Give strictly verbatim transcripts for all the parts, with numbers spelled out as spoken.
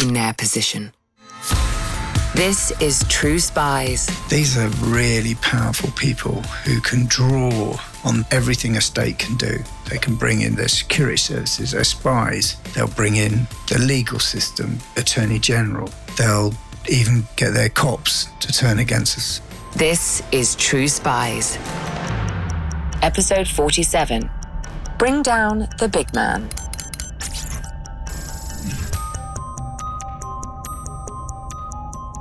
in their position? This is True Spies. These are really powerful people who can draw on everything a state can do. They can bring in their security services, their spies. They'll bring in the legal system, Attorney General. They'll even get their cops to turn against us. This is True Spies. Episode forty-seven. Bring down the big man.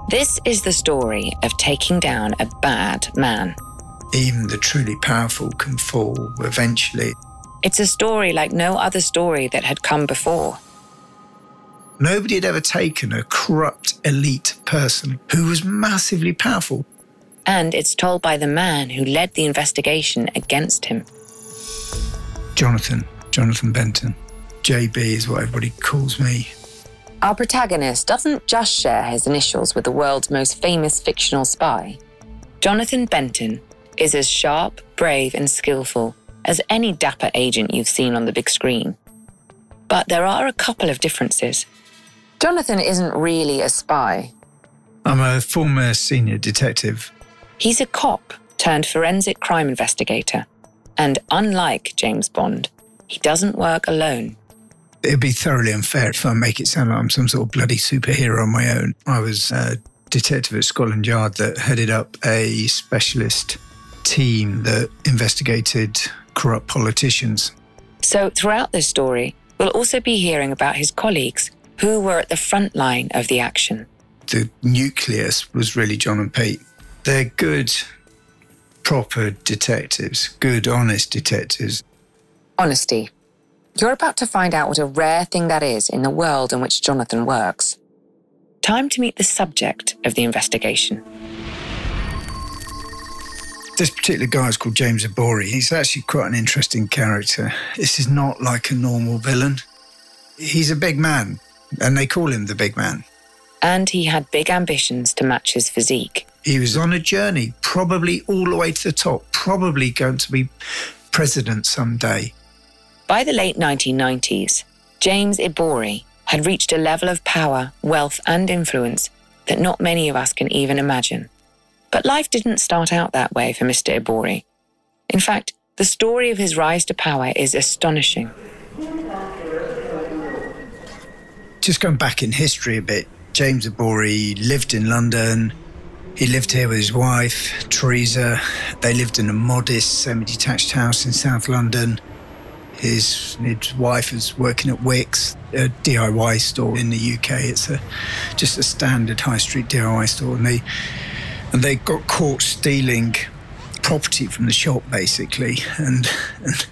This is the story of taking down a bad man. Even the truly powerful can fall eventually. It's a story like no other story that had come before. Nobody had ever taken a corrupt elite person who was massively powerful. And it's told by the man who led the investigation against him. Jonathan, Jonathan Benton. J B is what everybody calls me. Our protagonist doesn't just share his initials with the world's most famous fictional spy. Jonathan Benton is as sharp, brave, and skillful as any dapper agent you've seen on the big screen. But there are a couple of differences. Jonathan isn't really a spy. I'm a former senior detective. He's a cop turned forensic crime investigator. And unlike James Bond, he doesn't work alone. It'd be thoroughly unfair if I make it sound like I'm some sort of bloody superhero on my own. I was a detective at Scotland Yard that headed up a specialist team that investigated corrupt politicians. So throughout this story, we'll also be hearing about his colleagues who were at the front line of the action. The nucleus was really John and Pete. They're good, proper detectives, good, honest detectives. Honesty. You're about to find out what a rare thing that is in the world in which Jonathan works. Time to meet the subject of the investigation. This particular guy is called James Ibori. He's actually quite an interesting character. This is not like a normal villain. He's a big man, and they call him the big man. And he had big ambitions to match his physique. He was on a journey, probably all the way to the top, probably going to be president someday. By the late nineteen nineties, James Ibori had reached a level of power, wealth and influence that not many of us can even imagine. But life didn't start out that way for Mister Ibori. In fact, the story of his rise to power is astonishing. Just going back in history a bit, James Ibori lived in London. He lived here with his wife, Teresa. They lived in a modest semi-detached house in South London. His, his wife is working at Wickes, a D I Y store in the U K. It's a just a standard high street D I Y store. And they, and they got caught stealing property from the shop, basically, and, and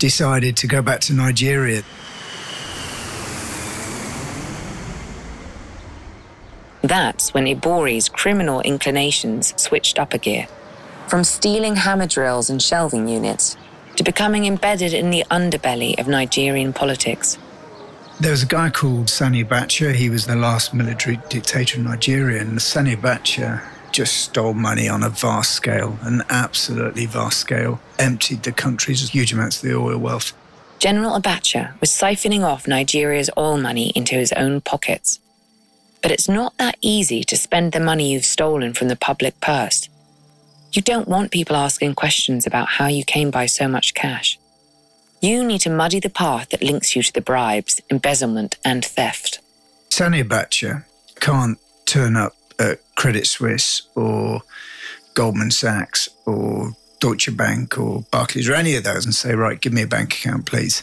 decided to go back to Nigeria. That's when Ibori's criminal inclinations switched up a gear. From stealing hammer drills and shelving units to becoming embedded in the underbelly of Nigerian politics. There was a guy called Sani Abacha. He was the last military dictator in Nigeria, and Sani Abacha just stole money on a vast scale, an absolutely vast scale, emptied the country's huge amounts of the oil wealth. General Abacha was siphoning off Nigeria's oil money into his own pockets. But it's not that easy to spend the money you've stolen from the public purse. You don't want people asking questions about how you came by so much cash. You need to muddy the path that links you to the bribes, embezzlement and theft. Sani Abacha can't turn up at Credit Suisse or Goldman Sachs or Deutsche Bank or Barclays or any of those and say, right, give me a bank account, please.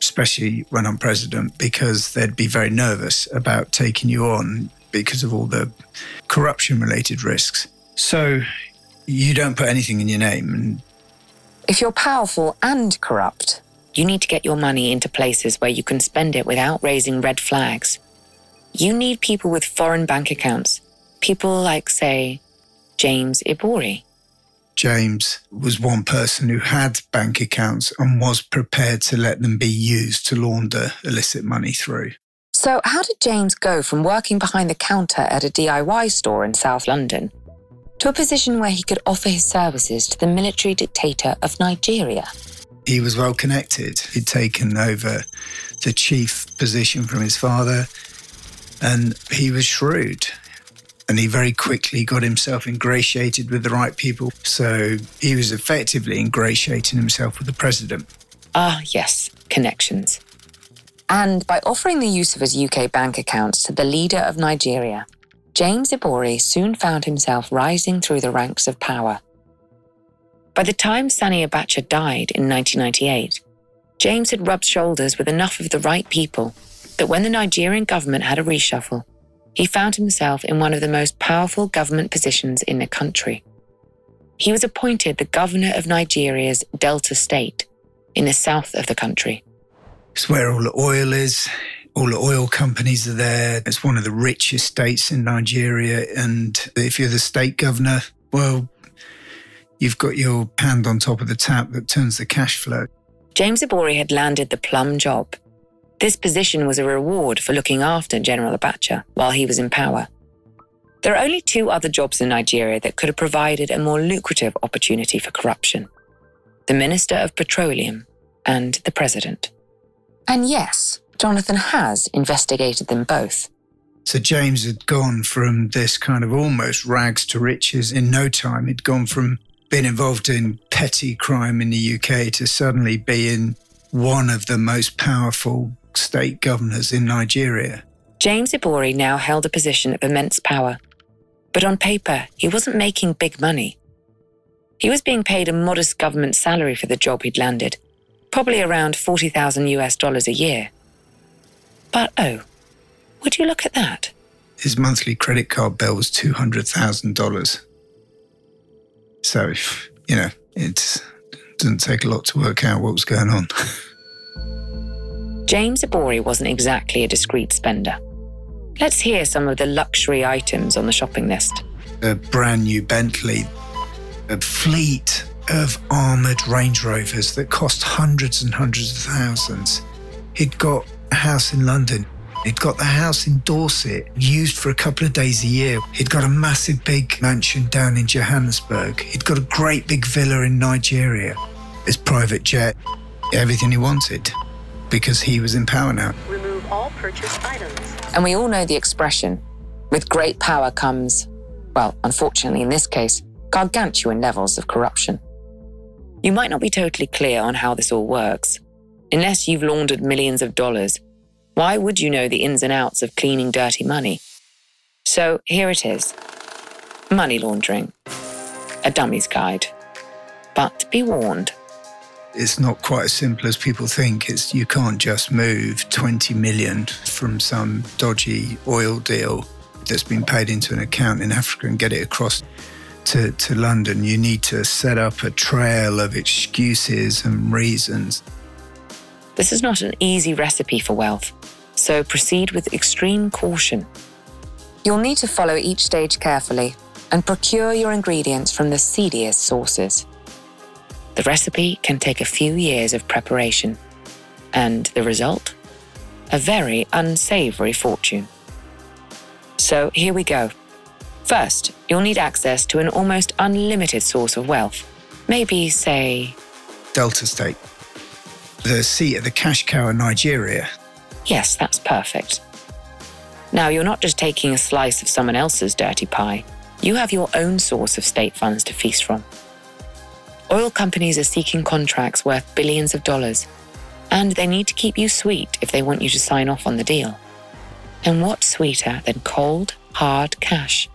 Especially when I'm president, because they'd be very nervous about taking you on because of all the corruption-related risks. So you don't put anything in your name. And if you're powerful and corrupt, you need to get your money into places where you can spend it without raising red flags. you need people with foreign bank accounts. People like, say, James Ibori. James was one person who had bank accounts and was prepared to let them be used to launder illicit money through. So how did James go from working behind the counter at a D I Y store in South London to a position where he could offer his services to the military dictator of Nigeria? He was well connected. He'd taken over the chief position from his father, and he was shrewd. And he very quickly got himself ingratiated with the right people. So he was effectively ingratiating himself with the president. Ah, yes, connections. And by offering the use of his U K bank accounts to the leader of Nigeria, James Ibori soon found himself rising through the ranks of power. By the time Sani Abacha died in nineteen ninety-eight, James had rubbed shoulders with enough of the right people that when the Nigerian government had a reshuffle, he found himself in one of the most powerful government positions in the country. He was appointed the governor of Nigeria's Delta State in the south of the country. It's where all the oil is. All the oil companies are there. It's one of the richest states in Nigeria. And if you're the state governor, well, you've got your hand on top of the tap that turns the cash flow. James Ibori had landed the plum job. This position was a reward for looking after General Abacha while he was in power. There are only two other jobs in Nigeria that could have provided a more lucrative opportunity for corruption: the Minister of Petroleum and the President. And yes, Jonathan has investigated them both. So James had gone from this kind of almost rags to riches in no time. He'd gone from being involved in petty crime in the U K to suddenly being one of the most powerful state governors in Nigeria. James Ibori now held a position of immense power. But on paper, he wasn't making big money. He was being paid a modest government salary for the job he'd landed, probably around forty thousand US dollars a year. But oh, would you look at that? His monthly credit card bill was two hundred thousand dollars. So, you know, it's... didn't take a lot to work out what was going on. James Ibori wasn't exactly a discreet spender. Let's hear some of the luxury items on the shopping list. A brand new Bentley, a fleet of armoured Range Rovers that cost hundreds and hundreds of thousands. He'd got a house in London. He'd got the house in Dorset, used for a couple of days a year. He'd got a massive big mansion down in Johannesburg. He'd got a great big villa in Nigeria. His private jet, everything he wanted, because he was in power now. Remove all purchased items. And we all know the expression, with great power comes, well, unfortunately in this case, gargantuan levels of corruption. You might not be totally clear on how this all works, unless you've laundered millions of dollars. Why would you know the ins and outs of cleaning dirty money? So here it is. Money laundering. A dummy's guide. But be warned. It's not quite as simple as people think. It's, you can't just move twenty million from some dodgy oil deal that's been paid into an account in Africa and get it across to, to London. You need to set up a trail of excuses and reasons. This is not an easy recipe for wealth, so proceed with extreme caution. You'll need to follow each stage carefully and procure your ingredients from the seediest sources. The recipe can take a few years of preparation, and the result? A very unsavory fortune. So here we go. First, you'll need access to an almost unlimited source of wealth. Maybe, say... Delta State. The seat of the cash cow in Nigeria. Yes, that's perfect. Now, you're not just taking a slice of someone else's dirty pie. You have your own source of state funds to feast from. Oil companies are seeking contracts worth billions of dollars, and they need to keep you sweet if they want you to sign off on the deal. And what sweeter than cold, hard cash?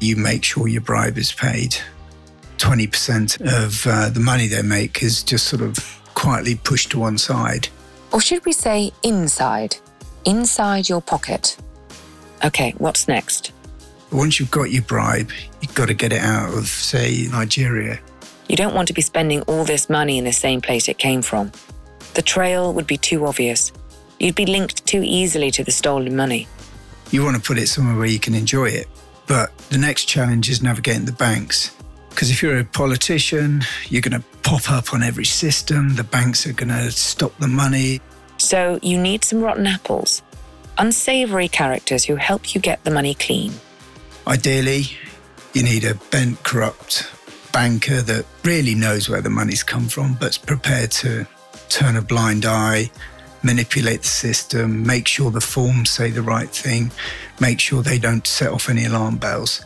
You make sure your bribe is paid. twenty percent of uh, the money they make is just sort of quietly pushed to one side. Or should we say inside? Inside your pocket. Okay, what's next? Once you've got your bribe, you've got to get it out of, say, Nigeria. You don't want to be spending all this money in the same place it came from. The trail would be too obvious. You'd be linked too easily to the stolen money. You want to put it somewhere where you can enjoy it. But the next challenge is navigating the banks. Because if you're a politician, you're going to pop up on every system. The banks are going to stop the money. So you need some rotten apples, unsavory characters who help you get the money clean. Ideally, you need a bent, corrupt banker that really knows where the money's come from, but's prepared to turn a blind eye, manipulate the system, make sure the forms say the right thing, make sure they don't set off any alarm bells.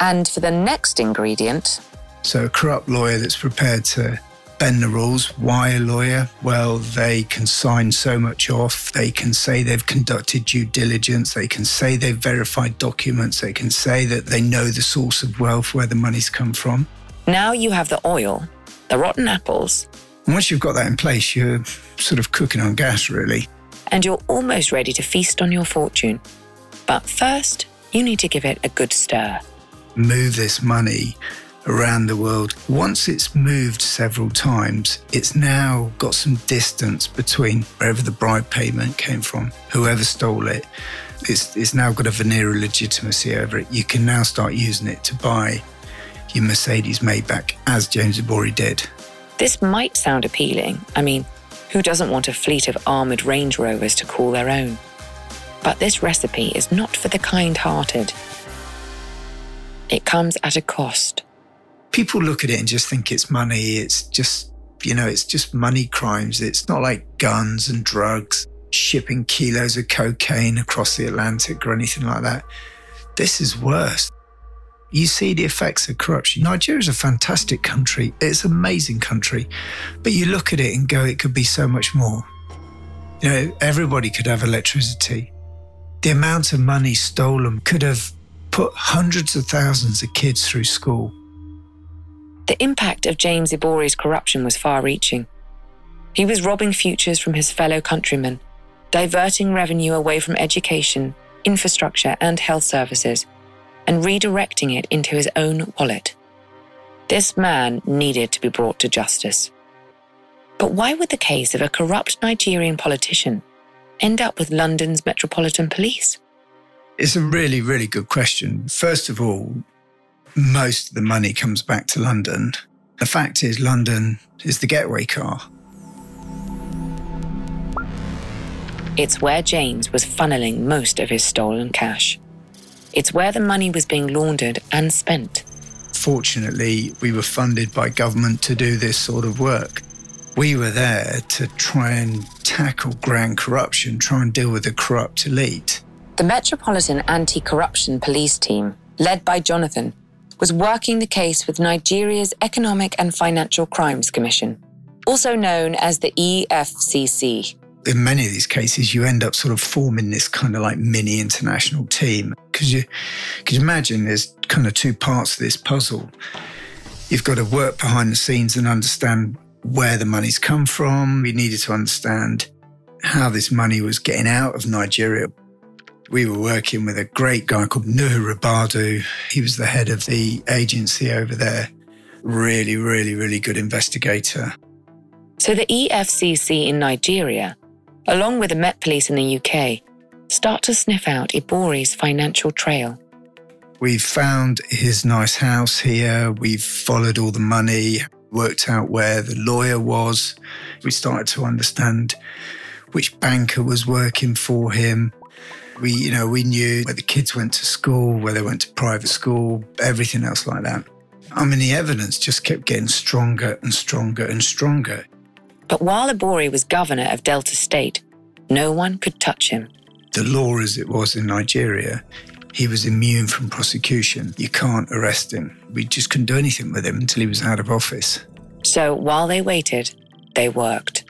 And for the next ingredient... So a corrupt lawyer that's prepared to bend the rules. Why a lawyer? Well, they can sign so much off. They can say they've conducted due diligence. They can say they've verified documents. They can say that they know the source of wealth, where the money's come from. Now you have the oil, the rotten apples. And once you've got that in place, you're sort of cooking on gas, really. And you're almost ready to feast on your fortune. But first, you need to give it a good stir. Move this money around the world. Once it's moved several times, it's now got some distance between wherever the bribe payment came from, whoever stole it. It's, it's now got a veneer of legitimacy over it. You can now start using it to buy your Mercedes Maybach, as James Ibori did. This might sound appealing. I mean, who doesn't want a fleet of armoured Range Rovers to call their own? But this recipe is not for the kind-hearted. It comes at a cost. People look at it and just think it's money. It's just, you know, it's just money crimes. It's not like guns and drugs, shipping kilos of cocaine across the Atlantic or anything like that. This is worse. You see the effects of corruption. Nigeria is a fantastic country. It's an amazing country. But you look at it and go, it could be so much more. You know, everybody could have electricity. The amount of money stolen could have put hundreds of thousands of kids through school. The impact of James Ibori's corruption was far-reaching. He was robbing futures from his fellow countrymen, diverting revenue away from education, infrastructure and health services, and redirecting it into his own wallet. This man needed to be brought to justice. But why would the case of a corrupt Nigerian politician end up with London's Metropolitan Police? It's a really, really good question. First of all, most of the money comes back to London. The fact is, London is the getaway car. It's where James was funneling most of his stolen cash. It's where the money was being laundered and spent. Fortunately, we were funded by government to do this sort of work. We were there to try and tackle grand corruption, try and deal with the corrupt elite. The Metropolitan Anti-Corruption Police Team, led by Jonathan, was working the case with Nigeria's Economic and Financial Crimes Commission, also known as the E F C C. In many of these cases, you end up sort of forming this kind of like mini international team. Because you could imagine there's kind of two parts to this puzzle. You've got to work behind the scenes and understand where the money's come from. You needed to understand how this money was getting out of Nigeria. We were working with a great guy called Nuhu Ribadu. He was the head of the agency over there. Really, really, really good investigator. So the E F C C in Nigeria, along with the Met Police in the U K, start to sniff out Ibori's financial trail. We've found his nice house here. We've followed all the money, worked out where the lawyer was. We started to understand which banker was working for him. We, you know, we knew where the kids went to school, where they went to private school, everything else like that. I mean, the evidence just kept getting stronger and stronger and stronger. But while Ibori was governor of Delta State, no one could touch him. The law as it was in Nigeria, he was immune from prosecution. You can't arrest him. We just couldn't do anything with him until he was out of office. So while they waited, they worked.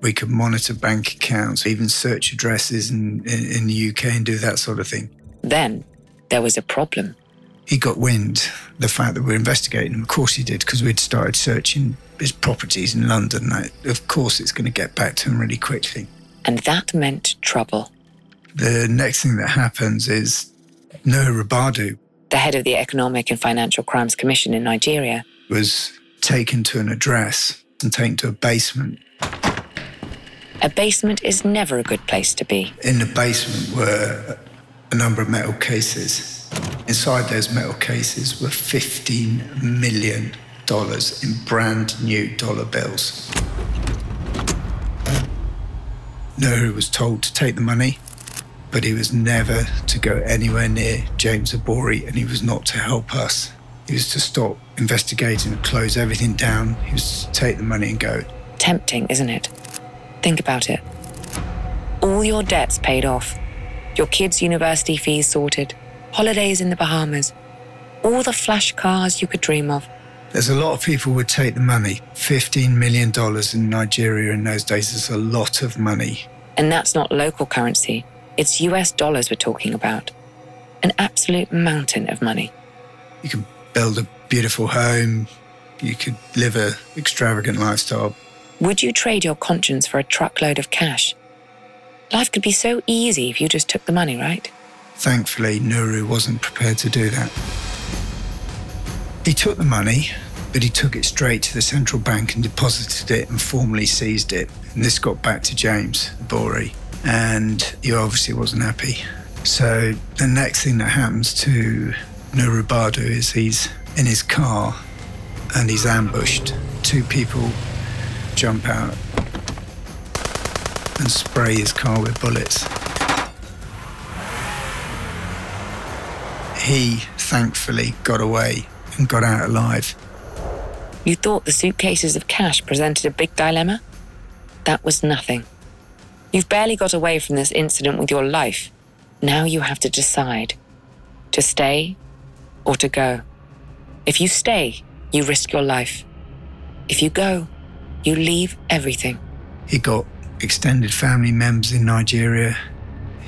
We could monitor bank accounts, even search addresses in, in, in the U K and do that sort of thing. Then there was a problem. He got wind, the fact that we were investigating him. Of course he did, because we'd started searching his properties in London. That, of course, it's going to get back to him really quickly. And that meant trouble. The next thing that happens is Nuhu Ribadu, the head of the Economic and Financial Crimes Commission in Nigeria, was taken to an address and taken to a basement. A basement is never a good place to be. In the basement were a number of metal cases. Inside those metal cases were fifteen million dollars in brand new dollar bills. Nuhu was told to take the money, but he was never to go anywhere near James Ibori, and he was not to help us. He was to stop investigating and close everything down. He was to take the money and go. Tempting, isn't it? Think about it. All your debts paid off, your kids' university fees sorted, holidays in the Bahamas, all the flash cars you could dream of. There's a lot of people would take the money. fifteen million dollars in Nigeria in those days is a lot of money. And that's not local currency. It's U S dollars we're talking about. An absolute mountain of money. You could build a beautiful home. You could live an extravagant lifestyle. Would you trade your conscience for a truckload of cash? Life could be so easy if you just took the money, right? Thankfully, Nuhu wasn't prepared to do that. He took the money, but he took it straight to the central bank and deposited it and formally seized it. And this got back to James Ibori. And he obviously wasn't happy. So the next thing that happens to Nuhu Ribadu is he's in his car and he's ambushed. Two people jump out and spray his car with bullets. He thankfully got away and got out alive. You thought the suitcases of cash presented a big dilemma? That was nothing. You've barely got away from this incident with your life. Now you have to decide. To stay or to go. If you stay, you risk your life. If you go, you leave everything. He got extended family members in Nigeria.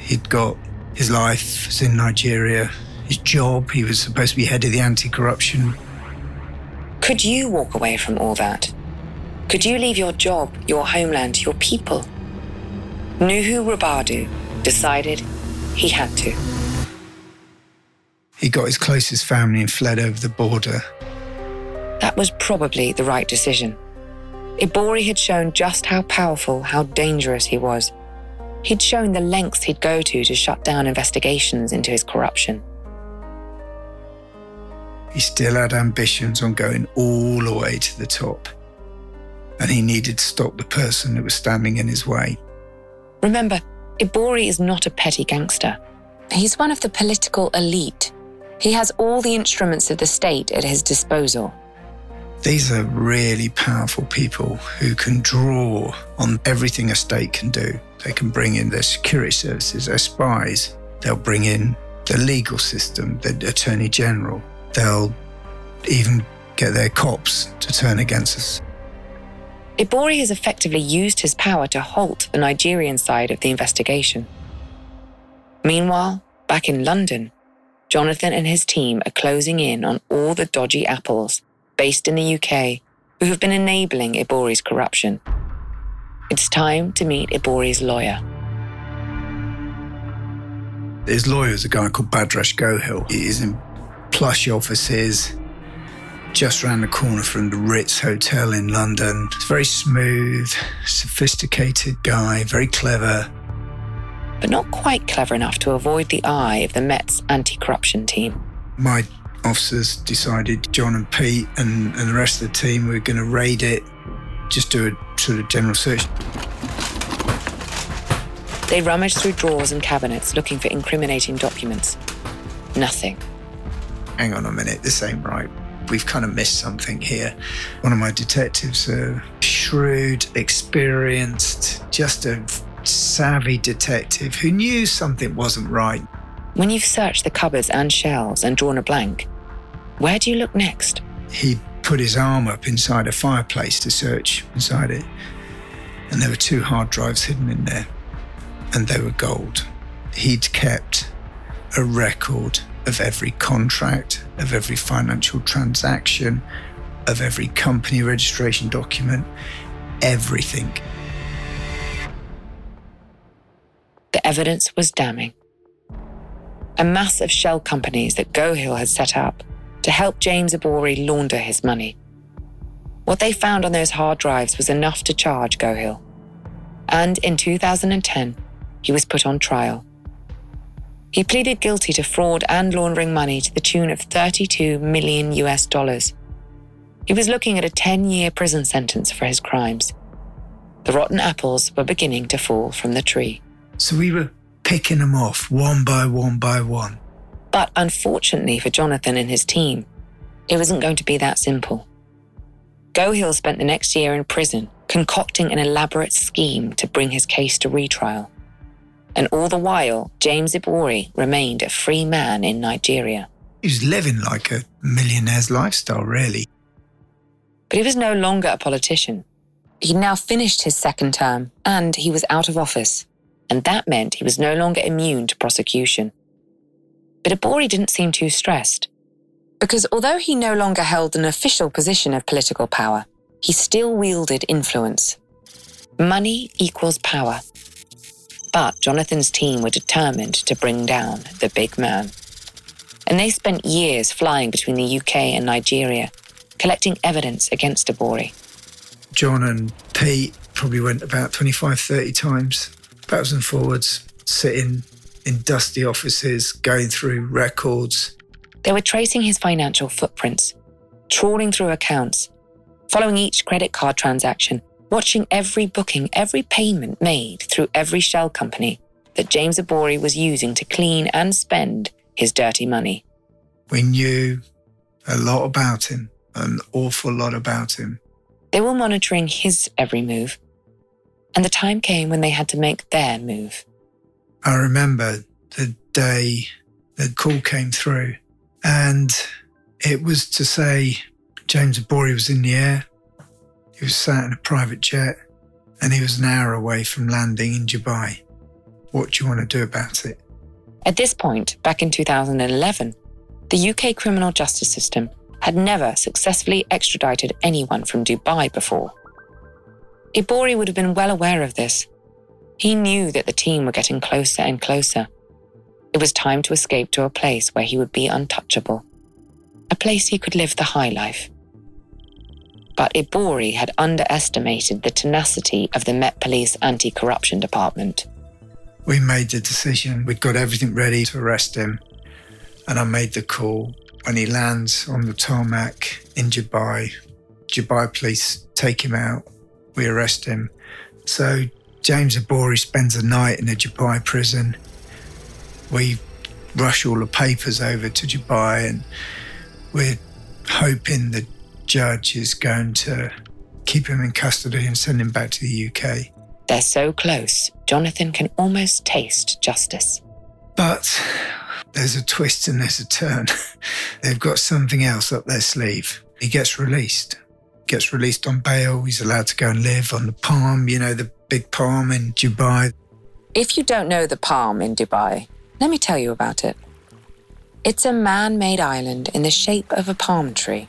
He'd got his life in Nigeria. His job, he was supposed to be head of the anti-corruption. Could you walk away from all that? Could you leave your job, your homeland, your people? Nuhu Ribadu decided he had to. He got his closest family and fled over the border. That was probably the right decision. Ibori had shown just how powerful, how dangerous he was. He'd shown the lengths he'd go to to shut down investigations into his corruption. He still had ambitions on going all the way to the top. And he needed to stop the person that was standing in his way. Remember, Ibori is not a petty gangster. He's one of the political elite. He has all the instruments of the state at his disposal. These are really powerful people who can draw on everything a state can do. They can bring in their security services, their spies. They'll bring in the legal system, the attorney general. They'll even get their cops to turn against us. Ibori has effectively used his power to halt the Nigerian side of the investigation. Meanwhile, back in London, Jonathan and his team are closing in on all the dodgy apples based in the U K who have been enabling Ibori's corruption. It's time to meet Ibori's lawyer. His lawyer is a guy called Bhadresh Gohil. He's in plush offices, just round the corner from the Ritz Hotel in London. He's a very smooth, sophisticated guy, very clever. But not quite clever enough to avoid the eye of the Met's anti-corruption team. My officers decided, John and Pete and, and the rest of the team, were going to raid it, just do a sort of general search. They rummaged through drawers and cabinets looking for incriminating documents. Nothing. Hang on a minute, this ain't right. We've kind of missed something here. One of my detectives, a shrewd, experienced, just a savvy detective who knew something wasn't right. When you've searched the cupboards and shelves and drawn a blank, where do you look next? He put his arm up inside a fireplace to search inside it, and there were two hard drives hidden in there, and they were gold. He'd kept a record of every contract, of every financial transaction, of every company registration document, everything. The evidence was damning. A mass of shell companies that Gohil had set up to help James Ibori launder his money. What they found on those hard drives was enough to charge Gohil. And in two thousand ten, he was put on trial. He pleaded guilty to fraud and laundering money to the tune of thirty-two million US dollars. He was looking at a ten-year prison sentence for his crimes. The rotten apples were beginning to fall from the tree. So we were picking them off one by one by one. But unfortunately for Jonathan and his team, it wasn't going to be that simple. Gohil spent the next year in prison concocting an elaborate scheme to bring his case to retrial. And all the while, James Ibori remained a free man in Nigeria. He was living like a millionaire's lifestyle, really. But he was no longer a politician. He'd now finished his second term, and he was out of office. And that meant he was no longer immune to prosecution. But Ibori didn't seem too stressed, because although he no longer held an official position of political power, he still wielded influence. Money equals power. But Jonathan's team were determined to bring down the big man. And they spent years flying between the U K and Nigeria, collecting evidence against Ibori. John and Pete probably went about twenty-five, thirty times, backwards and forwards, sitting in dusty offices, going through records. They were tracing his financial footprints, trawling through accounts, following each credit card transaction, watching every booking, every payment made through every shell company that James Ibori was using to clean and spend his dirty money. We knew a lot about him, an awful lot about him. They were monitoring his every move, and the time came when they had to make their move. I remember the day the call came through, and it was to say James Ibori was in the air. He was sat in a private jet, and he was an hour away from landing in Dubai. What do you want to do about it? At this point, back in two thousand eleven, the U K criminal justice system had never successfully extradited anyone from Dubai before. Ibori would have been well aware of this. He knew that the team were getting closer and closer. It was time to escape to a place where he would be untouchable, a place he could live the high life. But Ibori had underestimated the tenacity of the Met Police Anti-Corruption Department. We made the decision. We'd got everything ready to arrest him. And I made the call. When he lands on the tarmac in Dubai, Dubai police take him out. We arrest him. So James Ibori spends a night in a Dubai prison. We rush all the papers over to Dubai, and we're hoping that judge is going to keep him in custody and send him back to the U K. They're so close, Jonathan can almost taste justice. But there's a twist and there's a turn. They've got something else up their sleeve. He gets released. Gets released on bail. He's allowed to go and live on the palm, you know, the big palm in Dubai. If you don't know the palm in Dubai, let me tell you about it. It's a man-made island in the shape of a palm tree.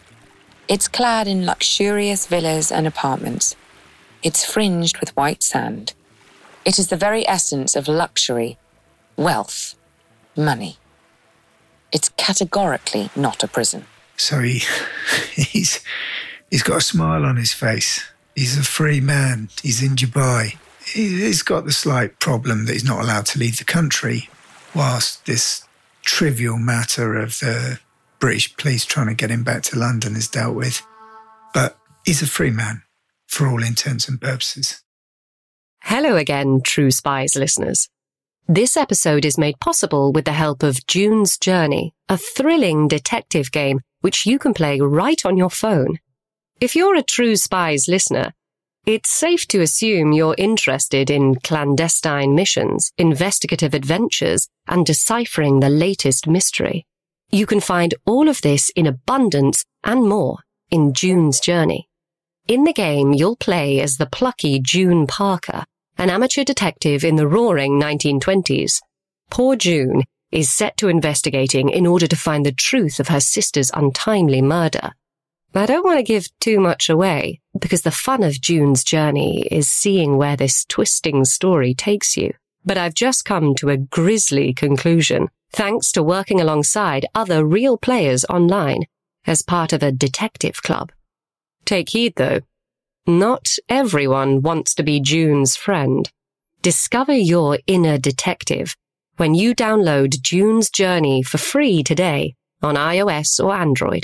It's clad in luxurious villas and apartments. It's fringed with white sand. It is the very essence of luxury, wealth, money. It's categorically not a prison. So he, he's, he's got a smile on his face. He's a free man. He's in Dubai. He's got the slight problem that he's not allowed to leave the country, whilst this trivial matter of the British police trying to get him back to London is dealt with. But he's a free man, for all intents and purposes. Hello again, True Spies listeners. This episode is made possible with the help of June's Journey, a thrilling detective game which you can play right on your phone. If you're a True Spies listener, it's safe to assume you're interested in clandestine missions, investigative adventures, and deciphering the latest mystery. You can find all of this in abundance and more in June's Journey. In the game, you'll play as the plucky June Parker, an amateur detective in the roaring nineteen twenties. Poor June is set to investigating in order to find the truth of her sister's untimely murder. But I don't want to give too much away, because the fun of June's Journey is seeing where this twisting story takes you. But I've just come to a grisly conclusion, thanks to working alongside other real players online as part of a detective club. Take heed, though. Not everyone wants to be June's friend. Discover your inner detective when you download June's Journey for free today on iOS or Android.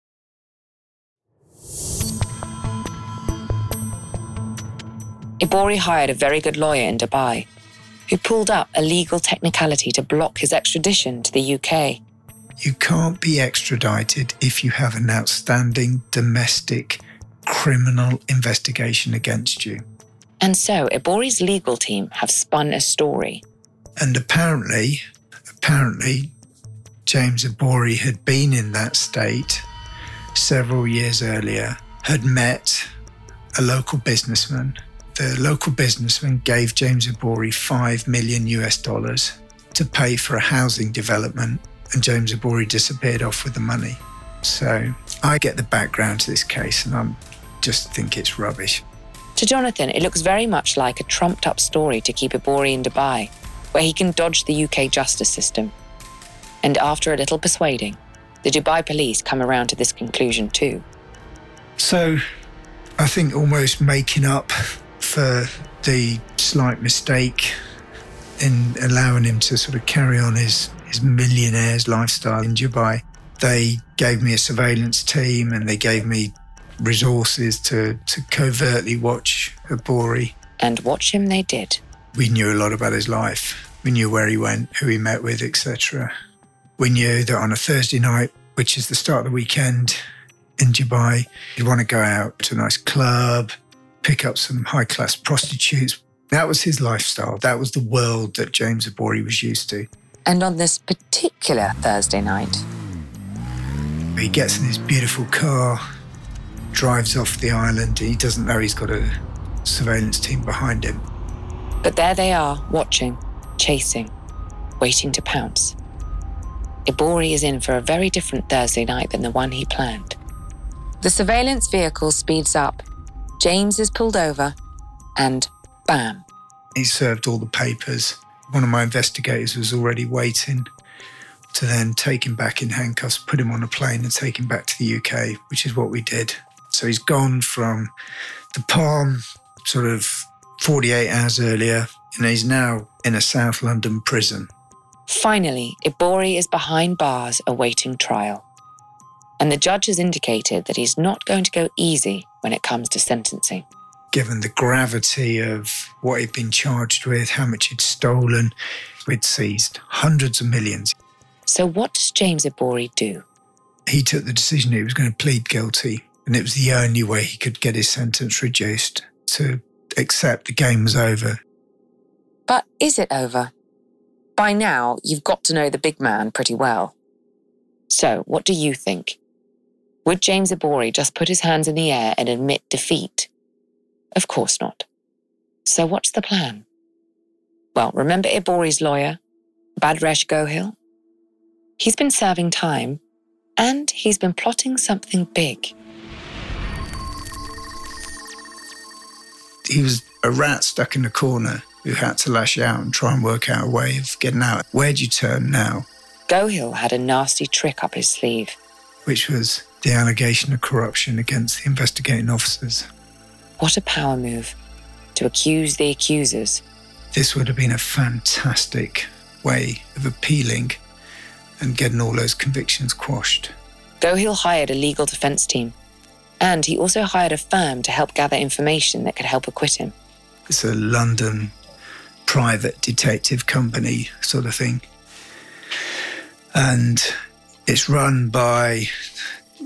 Ibori hired a very good lawyer in Dubai who pulled up a legal technicality to block his extradition to the U K. You can't be extradited if you have an outstanding domestic criminal investigation against you. And so Ibori's legal team have spun a story. And apparently, apparently, James Ibori had been in that state several years earlier, had met a local businessman. The local businessman gave James Ibori five million US dollars to pay for a housing development, and James Ibori disappeared off with the money. So I get the background to this case, and I just think it's rubbish. To Jonathan, it looks very much like a trumped-up story to keep Ibori in Dubai, where he can dodge the U K justice system. And after a little persuading, the Dubai police come around to this conclusion too. So I think almost making up for the slight mistake in allowing him to sort of carry on his, his millionaire's lifestyle in Dubai, they gave me a surveillance team and they gave me resources to, to covertly watch Ibori. And watch him they did. We knew a lot about his life. We knew where he went, who he met with, et cetera. We knew that on a Thursday night, which is the start of the weekend in Dubai, you'd want to go out to a nice club, pick up some high-class prostitutes. That was his lifestyle. That was the world that James Ibori was used to. And on this particular Thursday night, he gets in his beautiful car, drives off the island. He doesn't know he's got a surveillance team behind him. But there they are, watching, chasing, waiting to pounce. Ibori is in for a very different Thursday night than the one he planned. The surveillance vehicle speeds up, James is pulled over, and bam. He served all the papers. One of my investigators was already waiting to then take him back in handcuffs, put him on a plane and take him back to the U K, which is what we did. So he's gone from the Palm sort of forty-eight hours earlier, and he's now in a South London prison. Finally, Ibori is behind bars awaiting trial. And the judge has indicated that he's not going to go easy when it comes to sentencing. Given the gravity of what he'd been charged with, how much he'd stolen, we'd seized hundreds of millions. So what does James Ibori do? He took the decision he was going to plead guilty, and it was the only way he could get his sentence reduced, to accept the game was over. But is it over? By now, you've got to know the big man pretty well. So, what do you think? Would James Ibori just put his hands in the air and admit defeat? Of course not. So what's the plan? Well, remember Ibori's lawyer, Bhadresh Gohil? He's been serving time, and he's been plotting something big. He was a rat stuck in a corner who had to lash out and try and work out a way of getting out. Where'd you turn now? Gohil had a nasty trick up his sleeve. Which was the allegation of corruption against the investigating officers. What a power move, to accuse the accusers. This would have been a fantastic way of appealing and getting all those convictions quashed. Gohil hired a legal defence team. And he also hired a firm to help gather information that could help acquit him. It's a London private detective company sort of thing. And it's run by,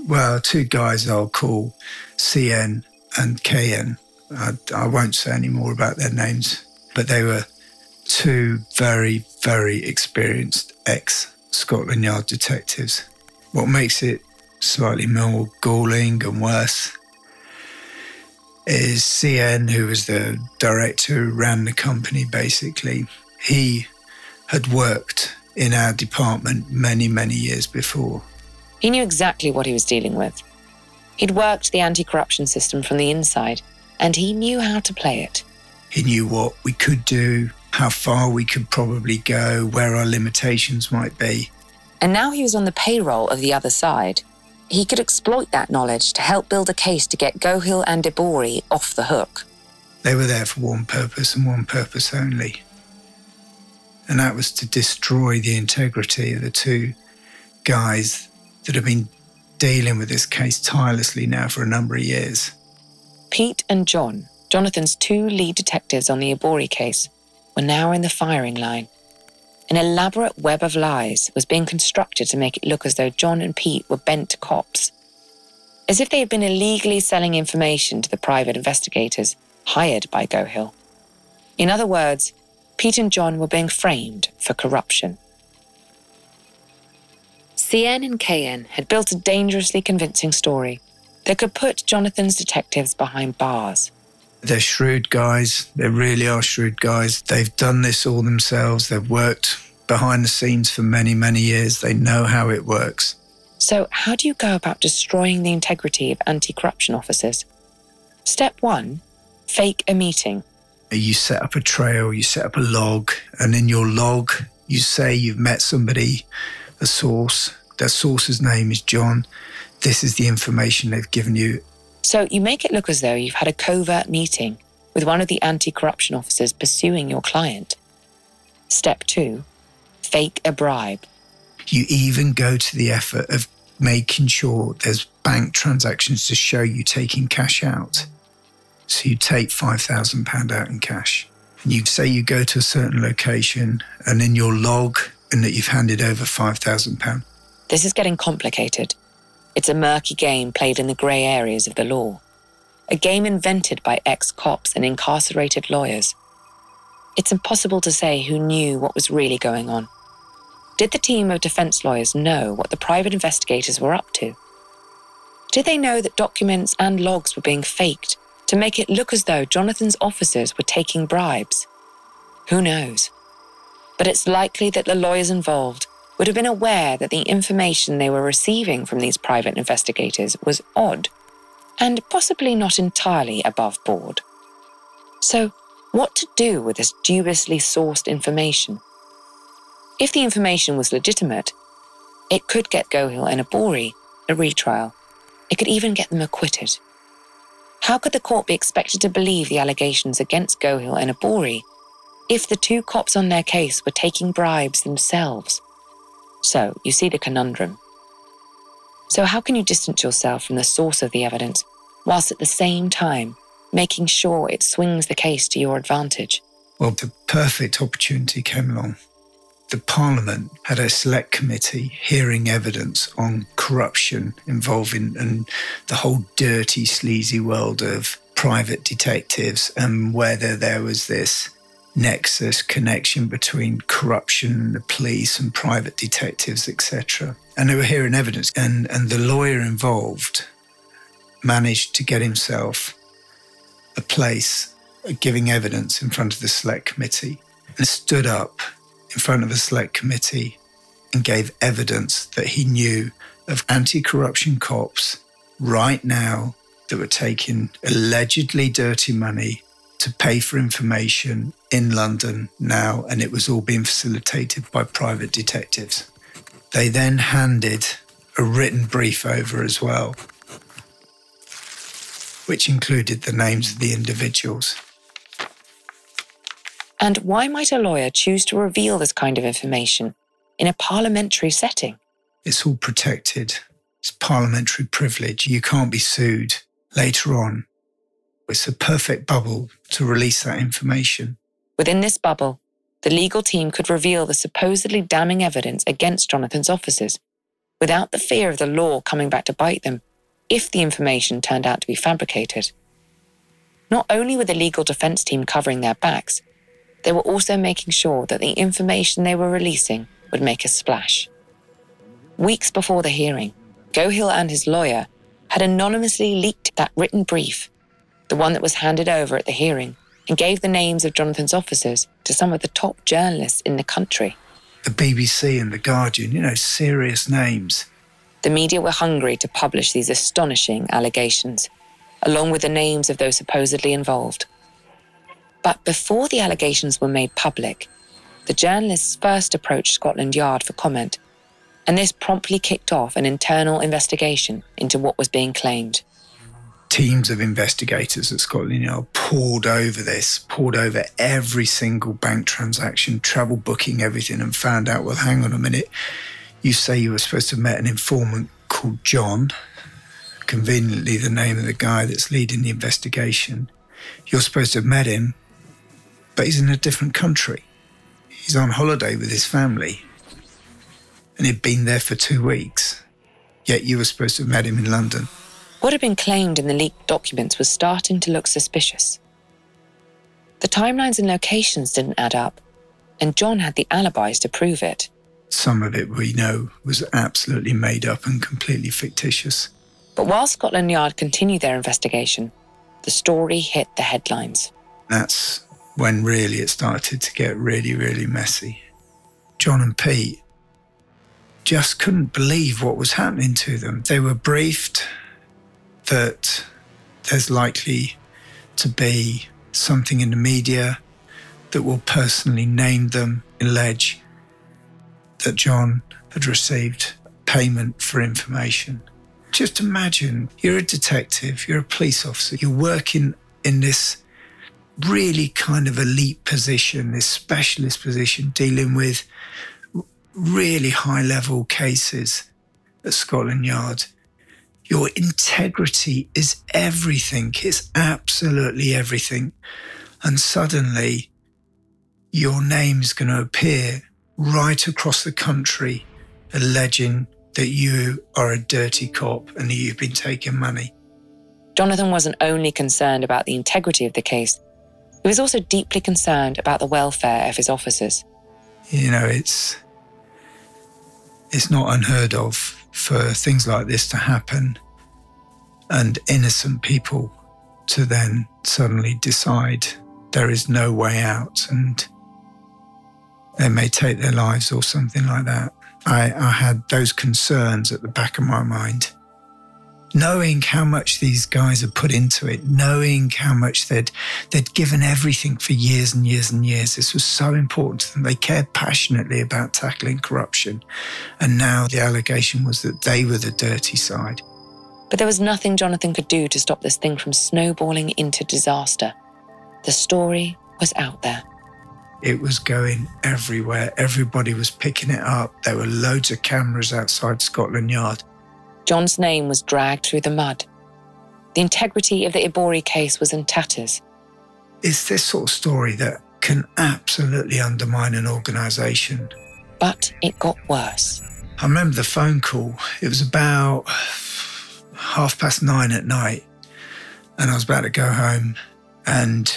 well, two guys I'll call C N and K N. I, I won't say any more about their names, but they were two very, very experienced ex-Scotland Yard detectives. What makes it slightly more galling and worse is C N, who was the director who ran the company basically. He had worked in our department many, many years before. He knew exactly what he was dealing with. He'd worked the anti-corruption system from the inside, and he knew how to play it. He knew what we could do, how far we could probably go, where our limitations might be. And now he was on the payroll of the other side. He could exploit that knowledge to help build a case to get Gohil and Ibori off the hook. They were there for one purpose and one purpose only. And that was to destroy the integrity of the two guys that have been dealing with this case tirelessly now for a number of years. Pete and John, Jonathan's two lead detectives on the Ibori case, were now in the firing line. An elaborate web of lies was being constructed to make it look as though John and Pete were bent cops, as if they had been illegally selling information to the private investigators hired by Gohil. In other words, Pete and John were being framed for corruption. C N and K N had built a dangerously convincing story that could put Jonathan's detectives behind bars. They're shrewd guys. They really are shrewd guys. They've done this all themselves. They've worked behind the scenes for many, many years. They know how it works. So how do you go about destroying the integrity of anti-corruption officers? Step one, fake a meeting. You set up a trail, you set up a log, and in your log, you say you've met somebody, a source. Their source's name is John. This is the information they've given you. So you make it look as though you've had a covert meeting with one of the anti-corruption officers pursuing your client. Step two, fake a bribe. You even go to the effort of making sure there's bank transactions to show you taking cash out. So you take five thousand pounds out in cash. And you say you go to a certain location and in your log and that you've handed over five thousand pounds. This is getting complicated. It's a murky game played in the grey areas of the law, a game invented by ex-cops and incarcerated lawyers. It's impossible to say who knew what was really going on. Did the team of defence lawyers know what the private investigators were up to? Did they know that documents and logs were being faked to make it look as though Jonathan's officers were taking bribes? Who knows? But it's likely that the lawyers involved would have been aware that the information they were receiving from these private investigators was odd and possibly not entirely above board. So, what to do with this dubiously sourced information? If the information was legitimate, it could get Gohil and Ibori a retrial. It could even get them acquitted. How could the court be expected to believe the allegations against Gohil and Ibori if the two cops on their case were taking bribes themselves? So, you see the conundrum. So how can you distance yourself from the source of the evidence whilst at the same time making sure it swings the case to your advantage? Well, the perfect opportunity came along. The Parliament had a select committee hearing evidence on corruption involving and the whole dirty, sleazy world of private detectives and whether there was this nexus, connection between corruption, the police and private detectives, et cetera. And they were hearing evidence. And, and the lawyer involved managed to get himself a place giving evidence in front of the select committee and stood up in front of a select committee and gave evidence that he knew of anti-corruption cops right now that were taking allegedly dirty money to pay for information in London now, and it was all being facilitated by private detectives. They then handed a written brief over as well, which included the names of the individuals. And why might a lawyer choose to reveal this kind of information in a parliamentary setting? It's all protected. It's parliamentary privilege. You can't be sued later on. It's a perfect bubble to release that information. Within this bubble, the legal team could reveal the supposedly damning evidence against Jonathan's officers without the fear of the law coming back to bite them if the information turned out to be fabricated. Not only were the legal defence team covering their backs, they were also making sure that the information they were releasing would make a splash. Weeks before the hearing, Gohil and his lawyer had anonymously leaked that written brief, the one that was handed over at the hearing, and gave the names of Jonathan's officers to some of the top journalists in the country. The B B C and The Guardian, you know, serious names. The media were hungry to publish these astonishing allegations, along with the names of those supposedly involved. But before the allegations were made public, the journalists first approached Scotland Yard for comment, and this promptly kicked off an internal investigation into what was being claimed. Teams of investigators at Scotland Yard poured over this, poured over every single bank transaction, travel booking, everything, and found out, well, hang on a minute, you say you were supposed to have met an informant called John, conveniently the name of the guy that's leading the investigation. You're supposed to have met him, but he's in a different country. He's on holiday with his family, and he'd been there for two weeks, yet you were supposed to have met him in London. What had been claimed in the leaked documents was starting to look suspicious. The timelines and locations didn't add up, and John had the alibis to prove it. Some of it, we know, was absolutely made up and completely fictitious. But while Scotland Yard continued their investigation, the story hit the headlines. That's when really it started to get really, really messy. John and Pete just couldn't believe what was happening to them. They were briefed that there's likely to be something in the media that will personally name them, allege that John had received payment for information. Just imagine, you're a detective, you're a police officer, you're working in this really kind of elite position, this specialist position, dealing with really high-level cases at Scotland Yard. Your integrity is everything. It's absolutely everything. And suddenly, your name's going to appear right across the country, alleging that you are a dirty cop and that you've been taking money. Jonathan wasn't only concerned about the integrity of the case, he was also deeply concerned about the welfare of his officers. You know, it's it's not unheard of for things like this to happen and innocent people to then suddenly decide there is no way out and they may take their lives or something like that. I, I had those concerns at the back of my mind. Knowing how much these guys had put into it, knowing how much they'd they'd given everything for years and years and years, this was so important to them. They cared passionately about tackling corruption. And now the allegation was that they were the dirty side. But there was nothing Jonathan could do to stop this thing from snowballing into disaster. The story was out there. It was going everywhere. Everybody was picking it up. There were loads of cameras outside Scotland Yard. John's name was dragged through the mud. The integrity of the Ibori case was in tatters. It's this sort of story that can absolutely undermine an organisation. But it got worse. I remember the phone call. It was about half past nine at night, and I was about to go home, and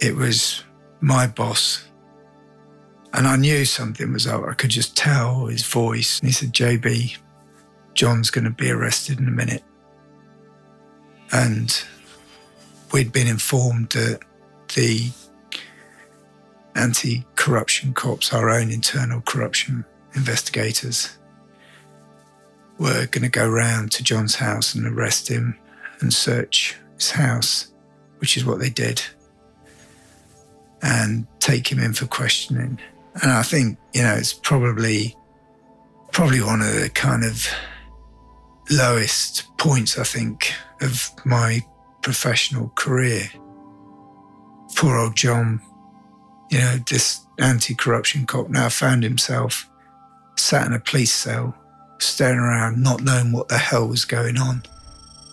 it was my boss. And I knew something was up. I could just tell his voice. And he said, J B, John's going to be arrested in a minute. And we'd been informed that the anti-corruption cops, our own internal corruption investigators, were going to go round to John's house and arrest him and search his house, which is what they did, and take him in for questioning. And I think, you know, it's probably, probably one of the kind of lowest points, I think, of my professional career. Poor old John, you know, this anti-corruption cop now found himself sat in a police cell, staring around, not knowing what the hell was going on.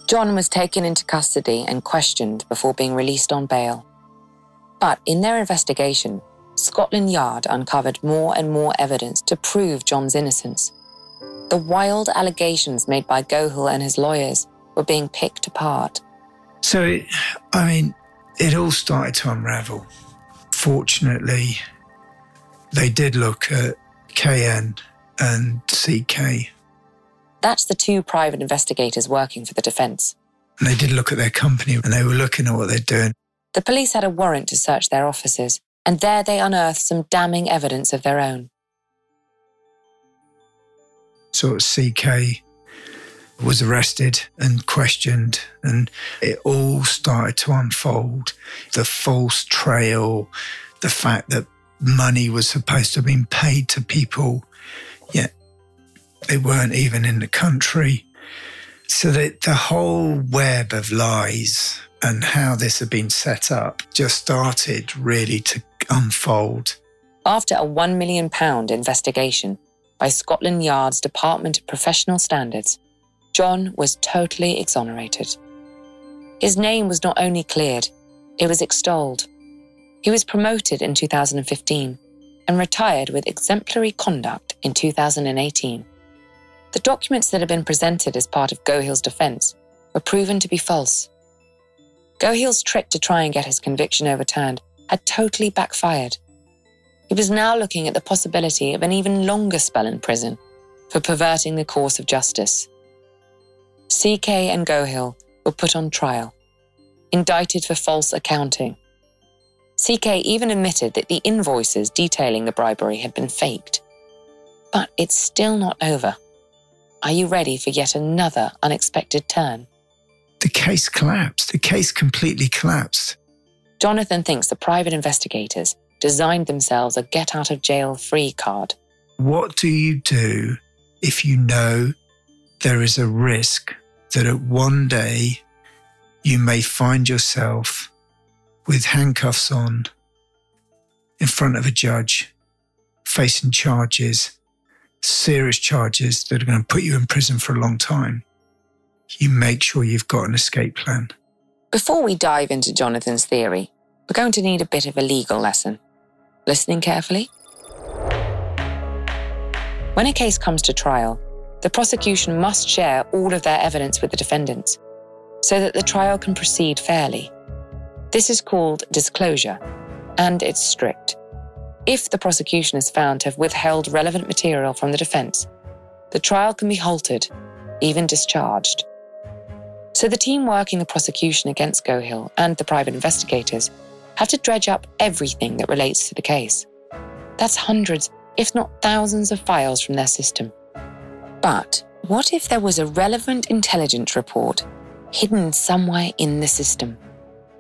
John was taken into custody and questioned before being released on bail. But in their investigation, Scotland Yard uncovered more and more evidence to prove John's innocence. The wild allegations made by Gohil and his lawyers were being picked apart. So, it, I mean, it all started to unravel. Fortunately, they did look at K N and C K. That's the two private investigators working for the defence. And they did look at their company and they were looking at what they're doing. The police had a warrant to search their offices, and there they unearthed some damning evidence of their own. So C K was arrested and questioned, and it all started to unfold. The false trail, the fact that money was supposed to have been paid to people, yet they weren't even in the country. So that the whole web of lies and how this had been set up just started really to unfold. After a one million pounds investigation by Scotland Yard's Department of Professional Standards, John was totally exonerated. His name was not only cleared, it was extolled. He was promoted in two thousand fifteen and retired with exemplary conduct in two thousand eighteen. The documents that had been presented as part of Gohil's defence were proven to be false. Gohil's trick to try and get his conviction overturned had totally backfired. He was now looking at the possibility of an even longer spell in prison for perverting the course of justice. C K and Gohil were put on trial, indicted for false accounting. C K even admitted that the invoices detailing the bribery had been faked. But it's still not over. Are you ready for yet another unexpected turn? The case collapsed. The case completely collapsed. Jonathan thinks the private investigators designed themselves a get-out-of-jail-free card. What do you do if you know there is a risk that at one day you may find yourself with handcuffs on in front of a judge, facing charges, serious charges that are going to put you in prison for a long time? You make sure you've got an escape plan. Before we dive into Jonathan's theory, we're going to need a bit of a legal lesson. Listening carefully? When a case comes to trial, the prosecution must share all of their evidence with the defendants so that the trial can proceed fairly. This is called disclosure, and it's strict. If the prosecution is found to have withheld relevant material from the defence, the trial can be halted, even discharged. So the team working the prosecution against Gohil and the private investigators have to dredge up everything that relates to the case. That's hundreds, if not thousands, of files from their system. But what if there was a relevant intelligence report hidden somewhere in the system?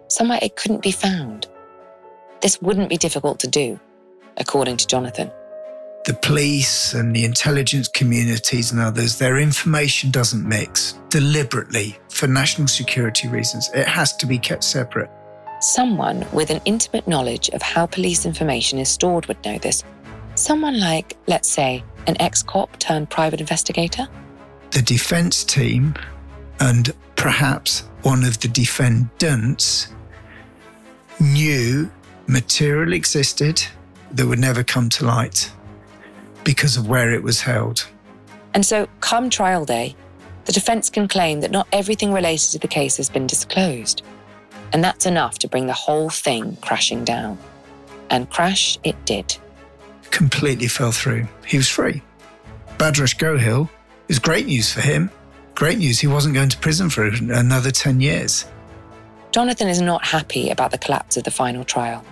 Somewhere it couldn't be found. This wouldn't be difficult to do, according to Jonathan. The police and the intelligence communities and others, their information doesn't mix deliberately for national security reasons. It has to be kept separate. Someone with an intimate knowledge of how police information is stored would know this. Someone like, let's say, an ex-cop turned private investigator? The defence team and perhaps one of the defendants knew material existed that would never come to light because of where it was held. And so, come trial day, the defence can claim that not everything related to the case has been disclosed. And that's enough to bring the whole thing crashing down. And crash it did. Completely fell through. He was free. Bhadresh Gohil is great news for him. Great news, he wasn't going to prison for another ten years. Jonathan is not happy about the collapse of the final trial.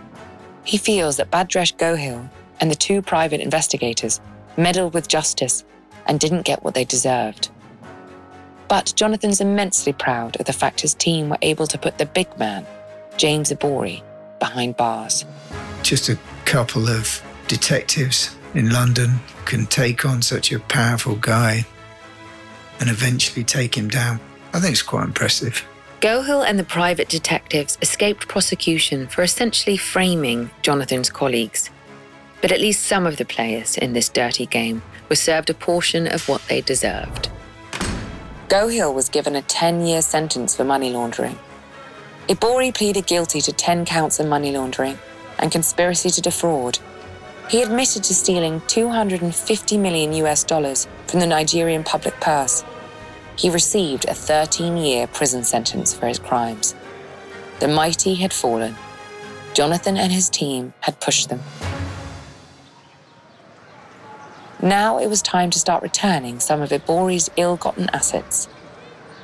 He feels that Bhadresh Gohil and the two private investigators meddled with justice and didn't get what they deserved. But Jonathan's immensely proud of the fact his team were able to put the big man, James Ibori, behind bars. Just a couple of detectives in London can take on such a powerful guy and eventually take him down. I think it's quite impressive. Gohil and the private detectives escaped prosecution for essentially framing Jonathan's colleagues. But at least some of the players in this dirty game were served a portion of what they deserved. Gohil was given a ten-year sentence for money laundering. Ibori pleaded guilty to ten counts of money laundering and conspiracy to defraud. He admitted to stealing two hundred fifty million US dollars from the Nigerian public purse. He received a thirteen-year prison sentence for his crimes. The mighty had fallen. Jonathan and his team had pushed them. Now it was time to start returning some of Ibori's ill-gotten assets.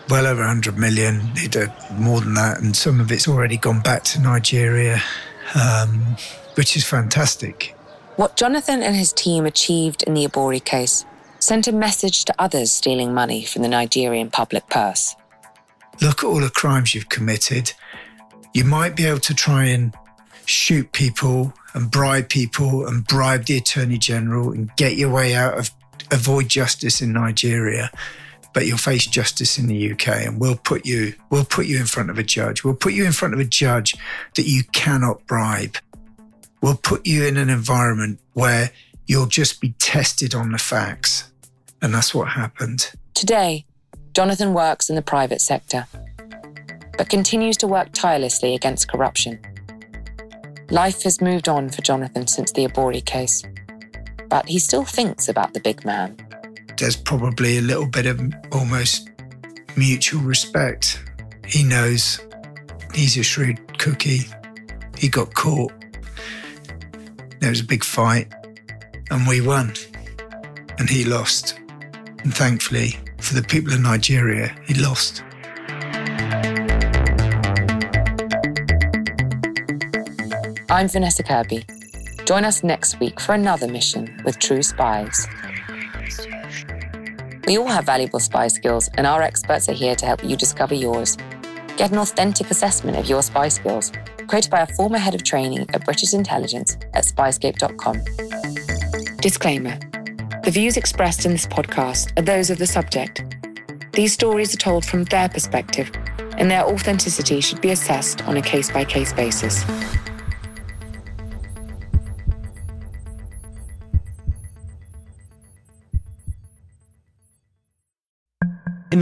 well over one hundred million. He did more than that, and some of it's already gone back to Nigeria, um, which is fantastic. What Jonathan and his team achieved in the Ibori case sent a message to others stealing money from the Nigerian public purse. Look at all the crimes you've committed. You might be able to try and shoot people and bribe people and bribe the Attorney General and get your way out of, avoid justice in Nigeria, but you'll face justice in the U K, and we'll put you, we'll put you in front of a judge. We'll put you in front of a judge that you cannot bribe. We'll put you in an environment where you'll just be tested on the facts. And that's what happened. Today, Jonathan works in the private sector, but continues to work tirelessly against corruption. Life has moved on for Jonathan since the Ibori case, but he still thinks about the big man. There's probably a little bit of almost mutual respect. He knows he's a shrewd cookie. He got caught. There was a big fight, and we won, and he lost. And thankfully, for the people of Nigeria, he lost. I'm Vanessa Kirby. Join us next week for another mission with True Spies. We all have valuable spy skills, and our experts are here to help you discover yours. Get an authentic assessment of your spy skills, created by a former head of training at British intelligence at spyscape dot com. Disclaimer. The views expressed in this podcast are those of the subject. These stories are told from their perspective, and their authenticity should be assessed on a case-by-case basis. In